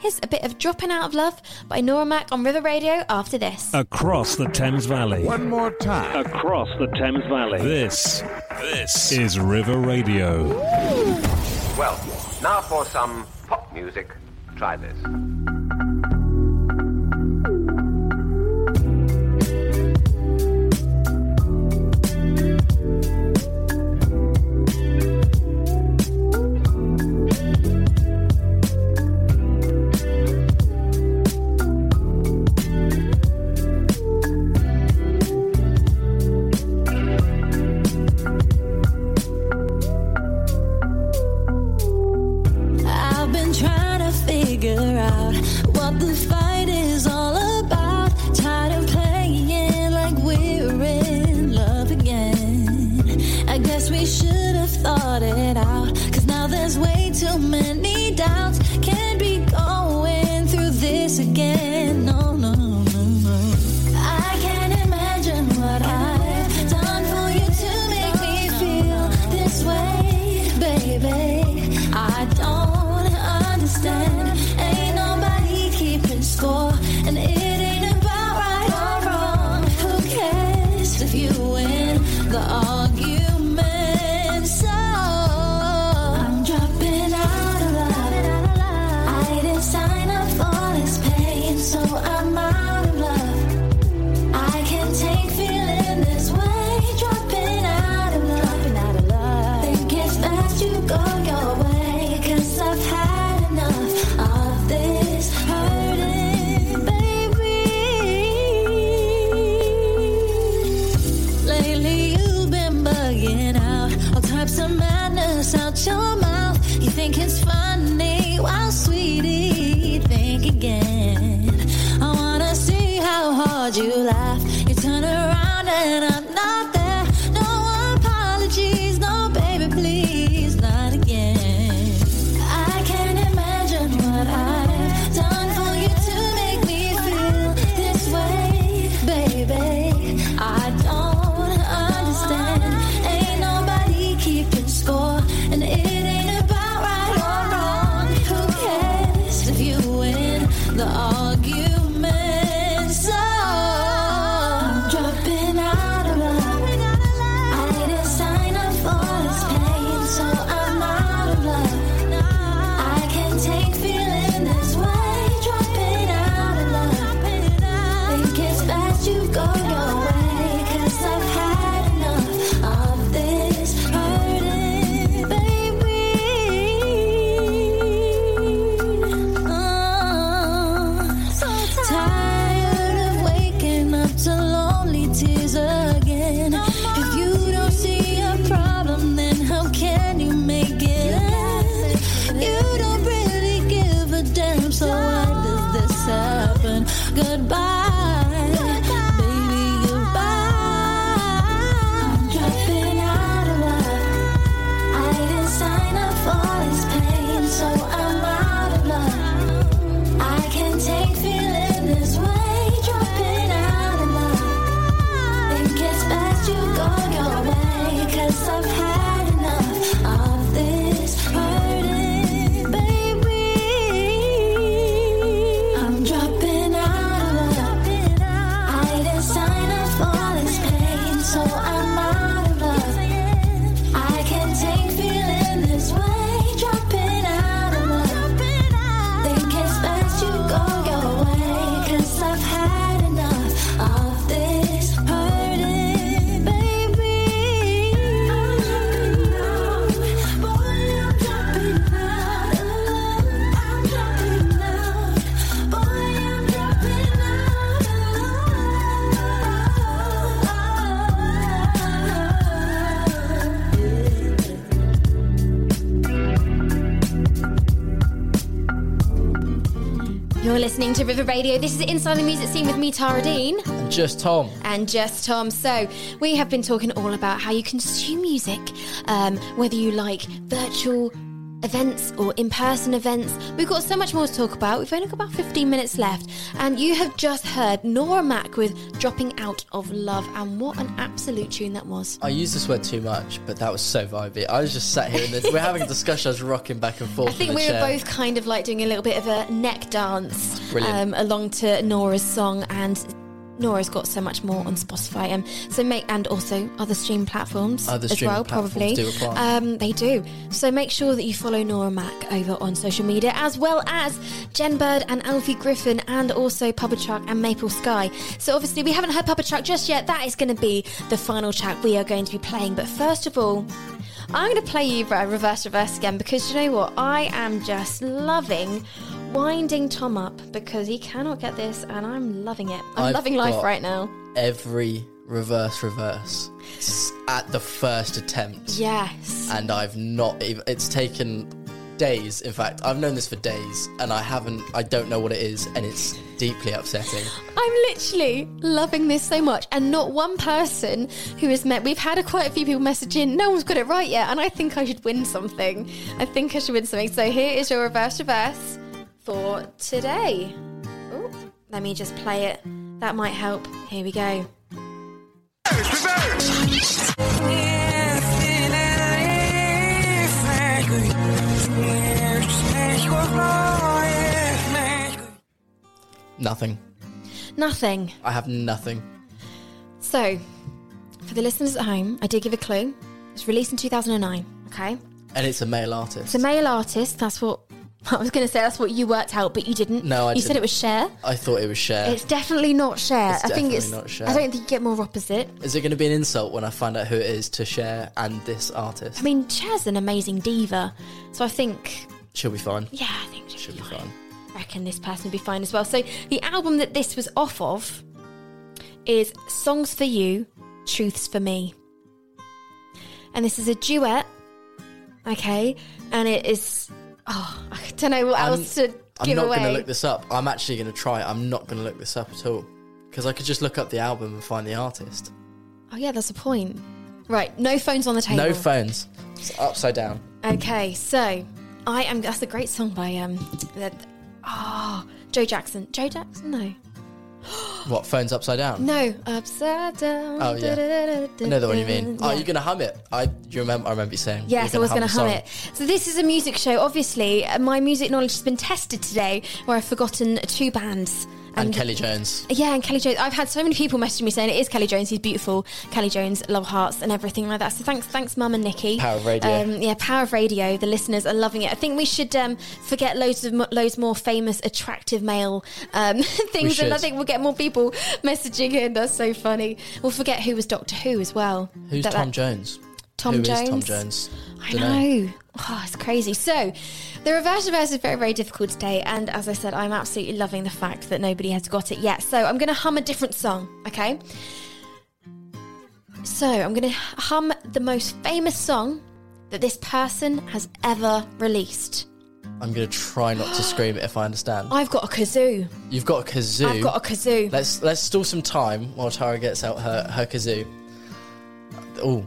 here's a bit of Dropping Out of Love by Nora Mack on River Radio after this. Across the Thames Valley. One more time. Across the Thames Valley. This is River Radio. Ooh. Well, now for some pop music. Try this. I don't understand. Ain't nobody keeping score. think it's funny. Wow, sweetie, think again. I wanna see how hard you laugh. You turn around and I'm not there. No apologies, no baby, please, not again. I can't imagine what I've done for you to make me feel this way, baby. I don't understand. Ain't nobody keeping score, and it ain't about right or wrong. Who cares if you win the argument? So I'm dropping out of love. I didn't sign up for this pain, so I'm out of love. I can't take feeling this way. Dropping out of love. Think it's best you go your way, 'cause I've had enough of this hurting, baby. So tired of waking up to lonely tears again. If you don't see a problem, then how can you make it end? You don't really give a damn, so why does this happen? Goodbye, baby, goodbye. I'm dropping out of love. I didn't sign up for this pain, so I'm out of love. I can't take feeling this way, dropping out of love. Think it's best you go your way, 'cause I've had enough of this hurting, baby. I'm dropping out of love. I didn't sign up for this pain, so I'm out of love. I can't take feeling this way, dropping out of love. Think it's best you go your way, 'cause I've had enough of this hurting, baby. You're listening to River Radio. This is Inside the Music Scene with me, Tara Dean. Just Tom. And Just Tom. So we have been talking all about how you consume music, whether you like virtual events or in-person events. We've got so much more to talk about. We've only got about 15 minutes left, and you have just heard Nora Mack with Dropping Out of Love, and what an absolute tune that was. I use this word too much, but that was so vibey. I was just sat here and we're having a discussion. I was rocking back and forth. I think we were both kind of like doing a little bit of a neck dance along to Nora's song, and Nora's got so much more on Spotify, and also other stream platforms as well, probably. Do apply. They do. So make sure that you follow Nora Mack over on social media, as well as Jen Bird and Alfie Griffin, and also Puppet Track and Maple Sky. So obviously we haven't heard Puppet Track just yet. That is going to be the final track we are going to be playing. But first of all, I'm going to play you Reverse again, because you know what? I am just loving winding Tom up, because he cannot get this, and I'm loving it. I've loving life right now. Every reverse at the first attempt. Yes. And I've not even... It's taken days, in fact. I've known this for days, and I don't know what it is, and it's deeply upsetting. I'm literally loving this so much, and not one person who has met... We've had quite a few people message in, no one's got it right yet, and I think I should win something. So here is your reverse... for today. Ooh, let me just play it. That might help. Here we go. Nothing. I have nothing. So, for the listeners at home, I did give a clue. It was released in 2009, okay? And it's a male artist. That's what... I was going to say that's what you worked out, but you didn't. No, I didn't. You said it was Cher. I thought it was Cher. It's definitely not Cher. Not Cher. I don't think you get more opposite. Is it going to be an insult when I find out who it is to Cher and this artist? I mean, Cher's an amazing diva, so I think... She'll be fine. Yeah, I think she'll be fine. I reckon this person will be fine as well. So the album that this was off of is Songs For You, Truths For Me. And this is a duet. Okay. And it is... Oh, I don't know what else to give away. I'm not going to look this up. I'm actually going to try it. I'm not going to look this up at all. Because I could just look up the album and find the artist. Oh, yeah, that's a point. Right, no phones on the table. No phones. It's upside down. Okay, so I am... That's a great song by... Joe Jackson. Joe Jackson? No. What, phones upside down? No, upside down. Oh, yeah. I know the one you mean. Yeah. Oh, you're going to hum it. I remember you saying. Yes, I was going to hum it. So this is a music show. Obviously, my music knowledge has been tested today where I've forgotten two bands. And Kelly Jones. Yeah, and Kelly Jones. I've had so many people messaging me saying it is Kelly Jones. He's beautiful. Kelly Jones, love hearts and everything like that. So thanks, Mum and Nikki. Power of radio. Power of radio. The listeners are loving it. I think we should forget loads more famous, attractive male things, and I think we'll get more people messaging in. That's so funny. We'll forget who was Doctor Who as well. Who's Tom Jones? Who is Tom Jones? I know. Oh, it's crazy. So, the reverse verse is very, very difficult today. And as I said, I'm absolutely loving the fact that nobody has got it yet. So, I'm going to hum a different song, okay? So, I'm going to hum the most famous song that this person has ever released. I'm going to try not to scream it if I understand. I've got a kazoo. You've got a kazoo? I've got a kazoo. Let's stall some time while Tara gets out her kazoo. Oh.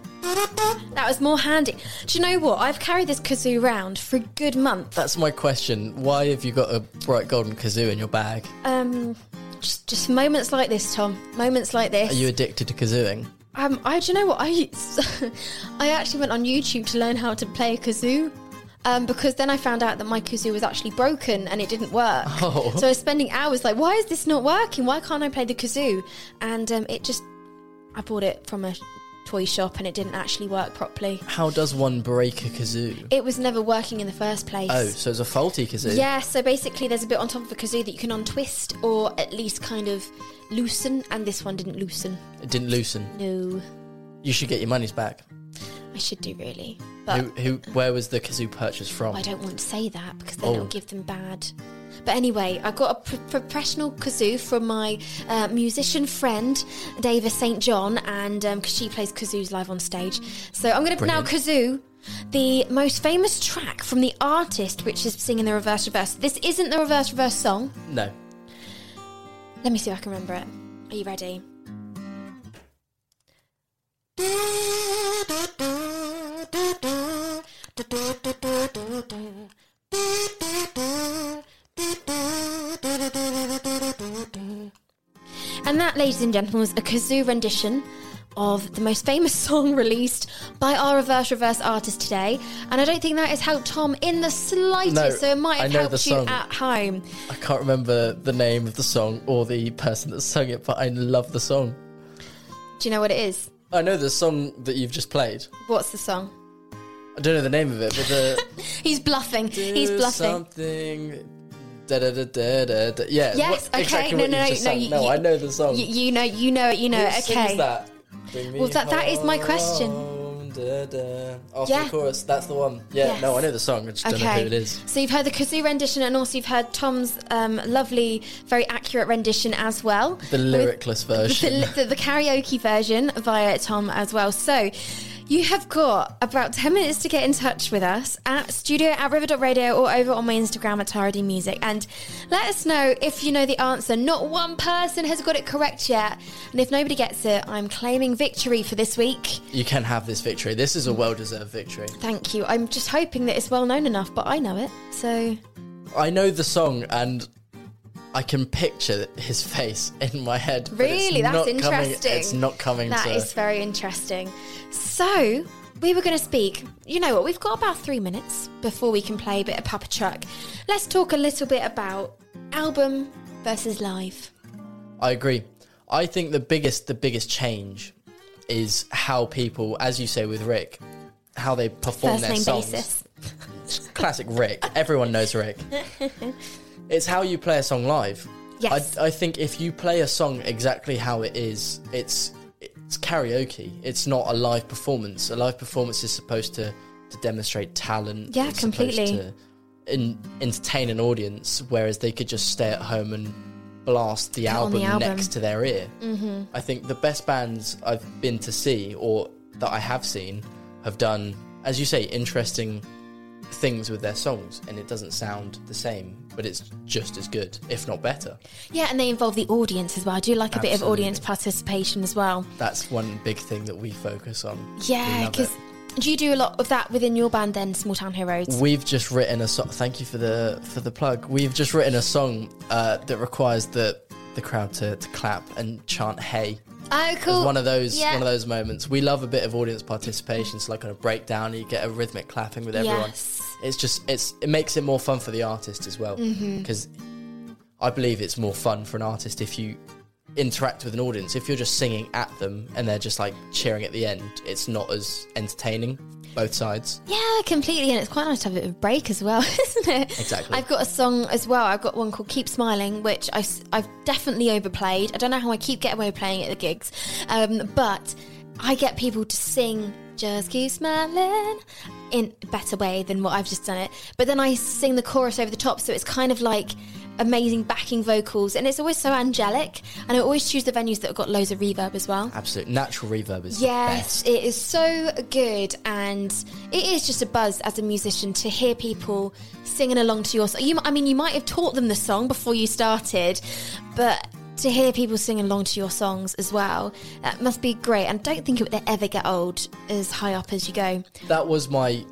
That was more handy. Do you know what? I've carried this kazoo round for a good month. That's my question. Why have you got a bright golden kazoo in your bag? Just moments like this, Tom. Moments like this. Are you addicted to kazooing? Do you know what? I actually went on YouTube to learn how to play a kazoo. Because then I found out that my kazoo was actually broken and it didn't work. Oh. So I was spending hours like, why is this not working? Why can't I play the kazoo? And I bought it from a toy shop and it didn't actually work properly. How does one break a kazoo? It was never working in the first place. Oh, so it's a faulty kazoo. Yeah, so basically there's a bit on top of the kazoo that you can untwist or at least kind of loosen, and this one didn't loosen. It didn't loosen? No. You should get your monies back. I should do, really. But where was the kazoo purchased from? I don't want to say that because then it'll give them bad... But anyway, I got a professional kazoo from my musician friend, Davis St. John, and because she plays kazoos live on stage. So I'm going to now kazoo the most famous track from the artist which is singing the reverse reverse. This isn't the reverse reverse song. No. Let me see if I can remember it. Are you ready? And that, ladies and gentlemen, was a kazoo rendition of the most famous song released by our reverse reverse artist today. And I don't think that has helped Tom in the slightest, so it might have helped you at home. I can't remember the name of the song or the person that sung it, but I love the song. Do you know what it is? I know the song that you've just played. What's the song? I don't know the name of it, but He's bluffing. He's bluffing. Something... Da, da, da, da, da, da. Yeah, yes, what, okay, exactly no. I know the song. You know it. Who sings that? Well, that is my question. Da, da. After the chorus, that's the one. Yeah, yes. No, I know the song, I just don't know who it is. So you've heard the kazoo rendition and also you've heard Tom's lovely, very accurate rendition as well. The lyricless version. The karaoke version via Tom as well. So... You have got about 10 minutes to get in touch with us at studio@river.radio or over on my Instagram at Tara D Music. And let us know if you know the answer. Not one person has got it correct yet. And if nobody gets it, I'm claiming victory for this week. You can have this victory. This is a well-deserved victory. Thank you. I'm just hoping that it's well-known enough, but I know it, so... I know the song and... I can picture his face in my head. Really? That's interesting. It's not coming to... That is very interesting. So, we were going to speak... You know what? We've got about 3 minutes before we can play a bit of Puppet Track. Let's talk a little bit about album versus live. I agree. I think the biggest change is how people, as you say with Rick, how they perform their songs. First name basis. Classic Rick. Everyone knows Rick. It's how you play a song live. Yes. I think if you play a song exactly how it is, it's karaoke. It's not a live performance. A live performance is supposed to demonstrate talent. Yeah, completely. Supposed to entertain an audience, whereas they could just stay at home and blast the album next to their ear. Mm-hmm. I think the best bands I've been to see, or that I have seen, have done as you say, interesting things with their songs, and it doesn't sound the same, but it's just as good, if not better. Yeah, and they involve the audience as well. I do like a bit of audience participation as well. That's one big thing that we focus on. Yeah, because do you do a lot of that within your band then, Small Town Heroes? We've just written a song. Thank you for the plug. We've just written a song that requires the crowd to clap and chant "Hey." Oh, cool. It's one of those moments. We love a bit of audience participation. So like on a breakdown, you get a rhythmic clapping with everyone. Yes. It makes it more fun for the artist as well, because I believe it's more fun for an artist if you interact with an audience. If you're just singing at them and they're just like cheering at the end, it's not as entertaining. Both sides. Yeah, completely. And it's quite nice to have a bit of a break as well, isn't it? Exactly. I've got a song as well. I've got one called Keep Smiling, which I've definitely overplayed. I don't know how I keep getting away with playing it at the gigs. But I get people to sing "Just Keep Smiling" in a better way than what I've just done it. But then I sing the chorus over the top, so it's kind of like amazing backing vocals, and it's always so angelic, and I always choose the venues that have got loads of reverb as well. Absolutely. Natural reverb is the best. It is so good, and it is just a buzz as a musician to hear people singing along to your song. You might have taught them the song before you started, but to hear people singing along to your songs as well, that must be great. And don't think it would ever get old as high up as you go. That was my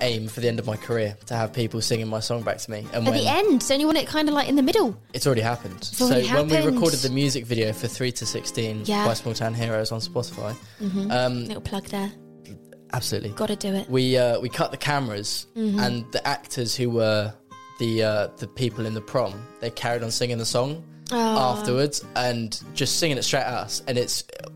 aim for the end of my career, to have people singing my song back to me. And at the end, don't you want it kind of like in the middle? It's already happened. When we recorded the music video for 3 to 16 by Small Town Heroes on Spotify, little plug there. Absolutely, got to do it. We cut the cameras, and the actors who were the people in the prom, they carried on singing the song. Oh. Afterwards, and just singing it straight at us, and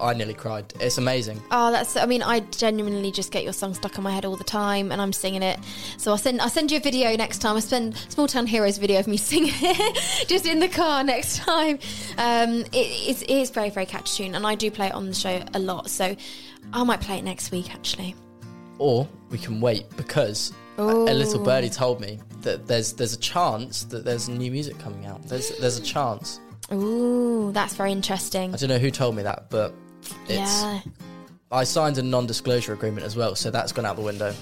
I nearly cried. It's amazing. Oh, I genuinely just get your song stuck in my head all the time, and I'm singing it. So I'll send you a video next time. I'll send Small Town Heroes video of me singing it just in the car next time. It is very, very catchy tune, and I do play it on the show a lot, so I might play it next week actually. Or we can wait, because a little birdie told me that there's a chance that there's new music coming out. There's a chance. Ooh, that's very interesting. I don't know who told me that, but I signed a non-disclosure agreement as well, so that's gone out the window.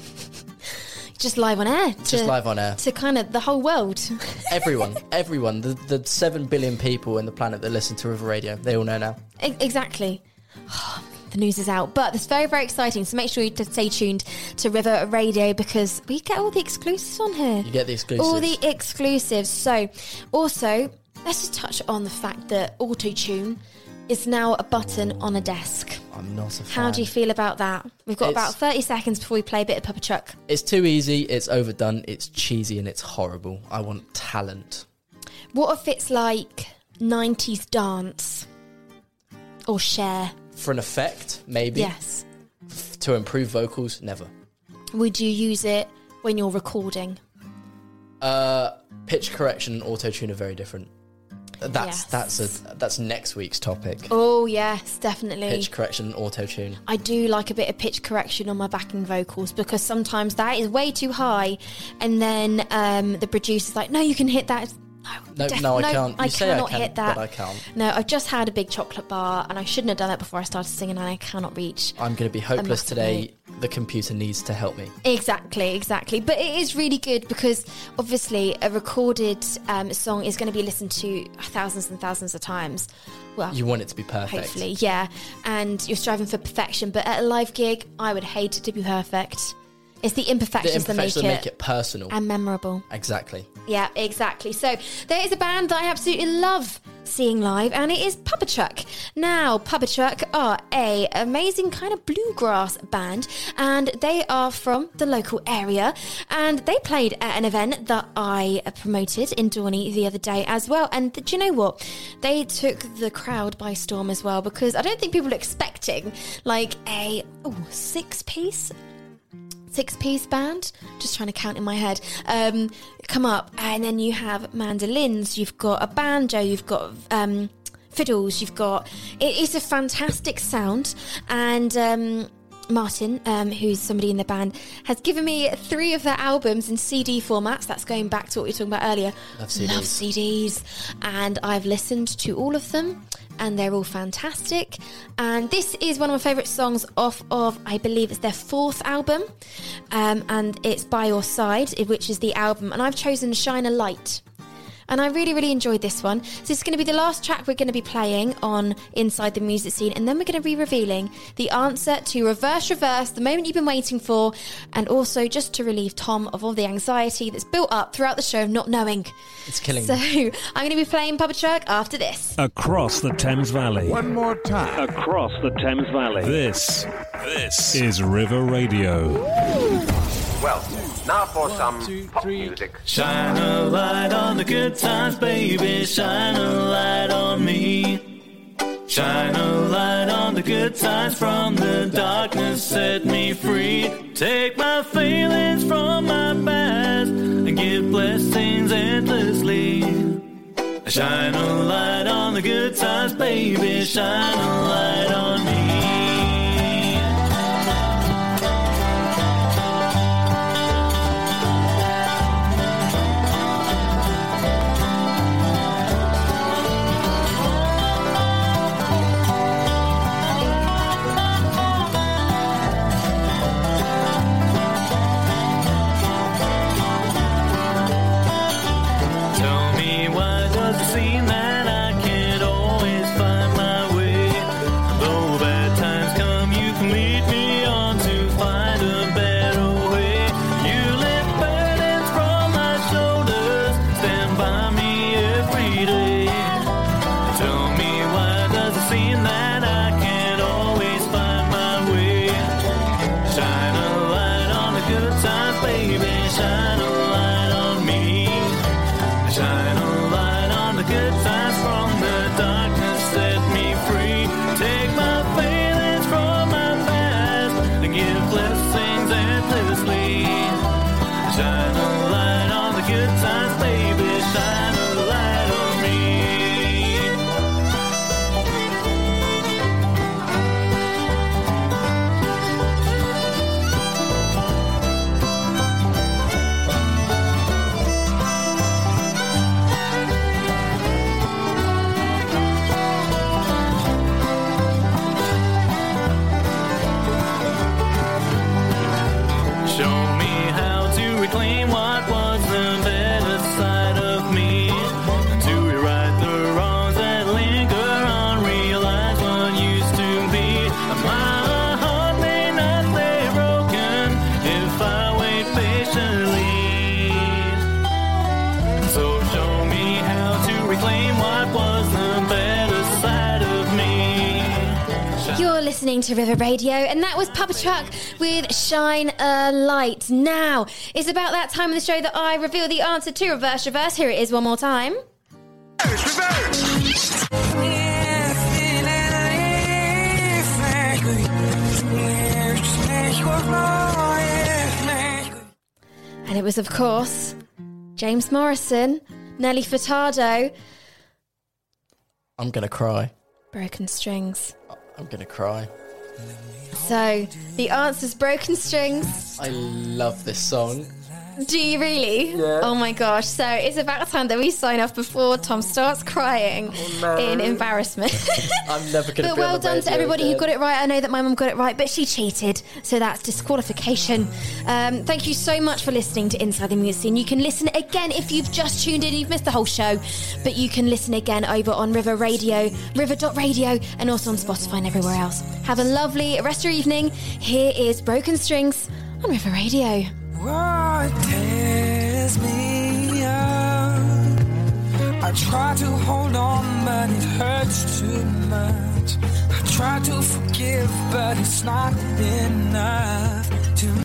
Just live on air. To kind of the whole world. Everyone. The 7 billion people in the planet that listen to River Radio, they all know now. Exactly. The news is out, but it's very, very exciting, so make sure you stay tuned to River Radio, because we get all the exclusives on here. You get the exclusives. All the exclusives. So, also, let's just touch on the fact that auto-tune is now a button on a desk. I'm not a fan. How do you feel about that? We've got about 30 seconds before we play a bit of Puppet Track. It's too easy, it's overdone, it's cheesy, and it's horrible. I want talent. What if it's like 90s dance? Or Cher? For an effect, maybe. Yes. To improve vocals, never. Would you use it when you're recording? Pitch correction and auto-tune are very different. That's next week's topic. Oh, yes, definitely. Pitch correction and auto-tune. I do like a bit of pitch correction on my backing vocals, because sometimes that is way too high, and then the producer's like, no, you can hit that. No, I can't. I cannot hit that. But I can't. No, I've just had a big chocolate bar, and I shouldn't have done that before I started singing, and I cannot reach. I'm going to be hopeless today. The computer needs to help me. Exactly. But it is really good, because obviously a recorded song is going to be listened to thousands and thousands of times. Well, you want it to be perfect. Hopefully, yeah. And you're striving for perfection, but at a live gig, I would hate it to be perfect. It's the imperfections that make it personal. And memorable. Exactly. Yeah, exactly. So there is a band that I absolutely love seeing live, and it is Puppet Track. Now, Puppet Track are an amazing kind of bluegrass band, and they are from the local area, and they played at an event that I promoted in Dorney the other day as well. And do you know what? They took the crowd by storm as well, because I don't think people were expecting like a six-piece band, just trying to count in my head, come up, and then you have mandolins, you've got a banjo, you've got fiddles, you've got... It is a fantastic sound, and... Martin, who's somebody in the band, has given me 3 of their albums in CD formats. That's going back to what we were talking about earlier. Love CDs. And I've listened to all of them. and they're all fantastic. And this is one of my favourite songs off of, I believe it's their fourth album, and it's By Your Side, which is the album, and I've chosen Shine a Light. And I really, really enjoyed this one. So this is going to be the last track we're going to be playing on Inside the Music Scene. And then we're going to be revealing the answer to Reverse Reverse, the moment you've been waiting for. And also just to relieve Tom of all the anxiety that's built up throughout the show of not knowing. It's killing me. So I'm going to be playing Puppet Track after this. Across the Thames Valley. One more time. Across the Thames Valley. This is River Radio. Ooh. Well, now for pop music. Shine a light on the good times, baby. Shine a light on me. Shine a light on the good times. From the darkness, set me free. Take my feelings from my past and give blessings endlessly. Shine a light on the good times, baby. Shine a light on me. To River Radio, and that was Puppet Track with Shine a Light. Now it's about that time of the show that I reveal the answer to Reverse Reverse. Here it is one more time. Reverse, reverse. And it was, of course, James Morrison, Nelly Furtado. I'm gonna cry. Broken Strings. I'm gonna cry. So, the answer's Broken Strings. I love this song. Do you really? Yeah. Oh my gosh. So, it's about time that we sign off before Tom starts crying in embarrassment. I'm never going to be But well done to everybody who got it right. I know that my mum got it right, but she cheated. So, that's disqualification. Thank you so much for listening to Inside the Music Scene. You can listen again if you've just tuned in. You've missed the whole show. But you can listen again over on River Radio, river.radio, and also on Spotify and everywhere else. Have a lovely rest of your evening. Here is Broken Strings on River Radio. What tears me up? I try to hold on, but it hurts too much. I try to forgive, but it's not enough to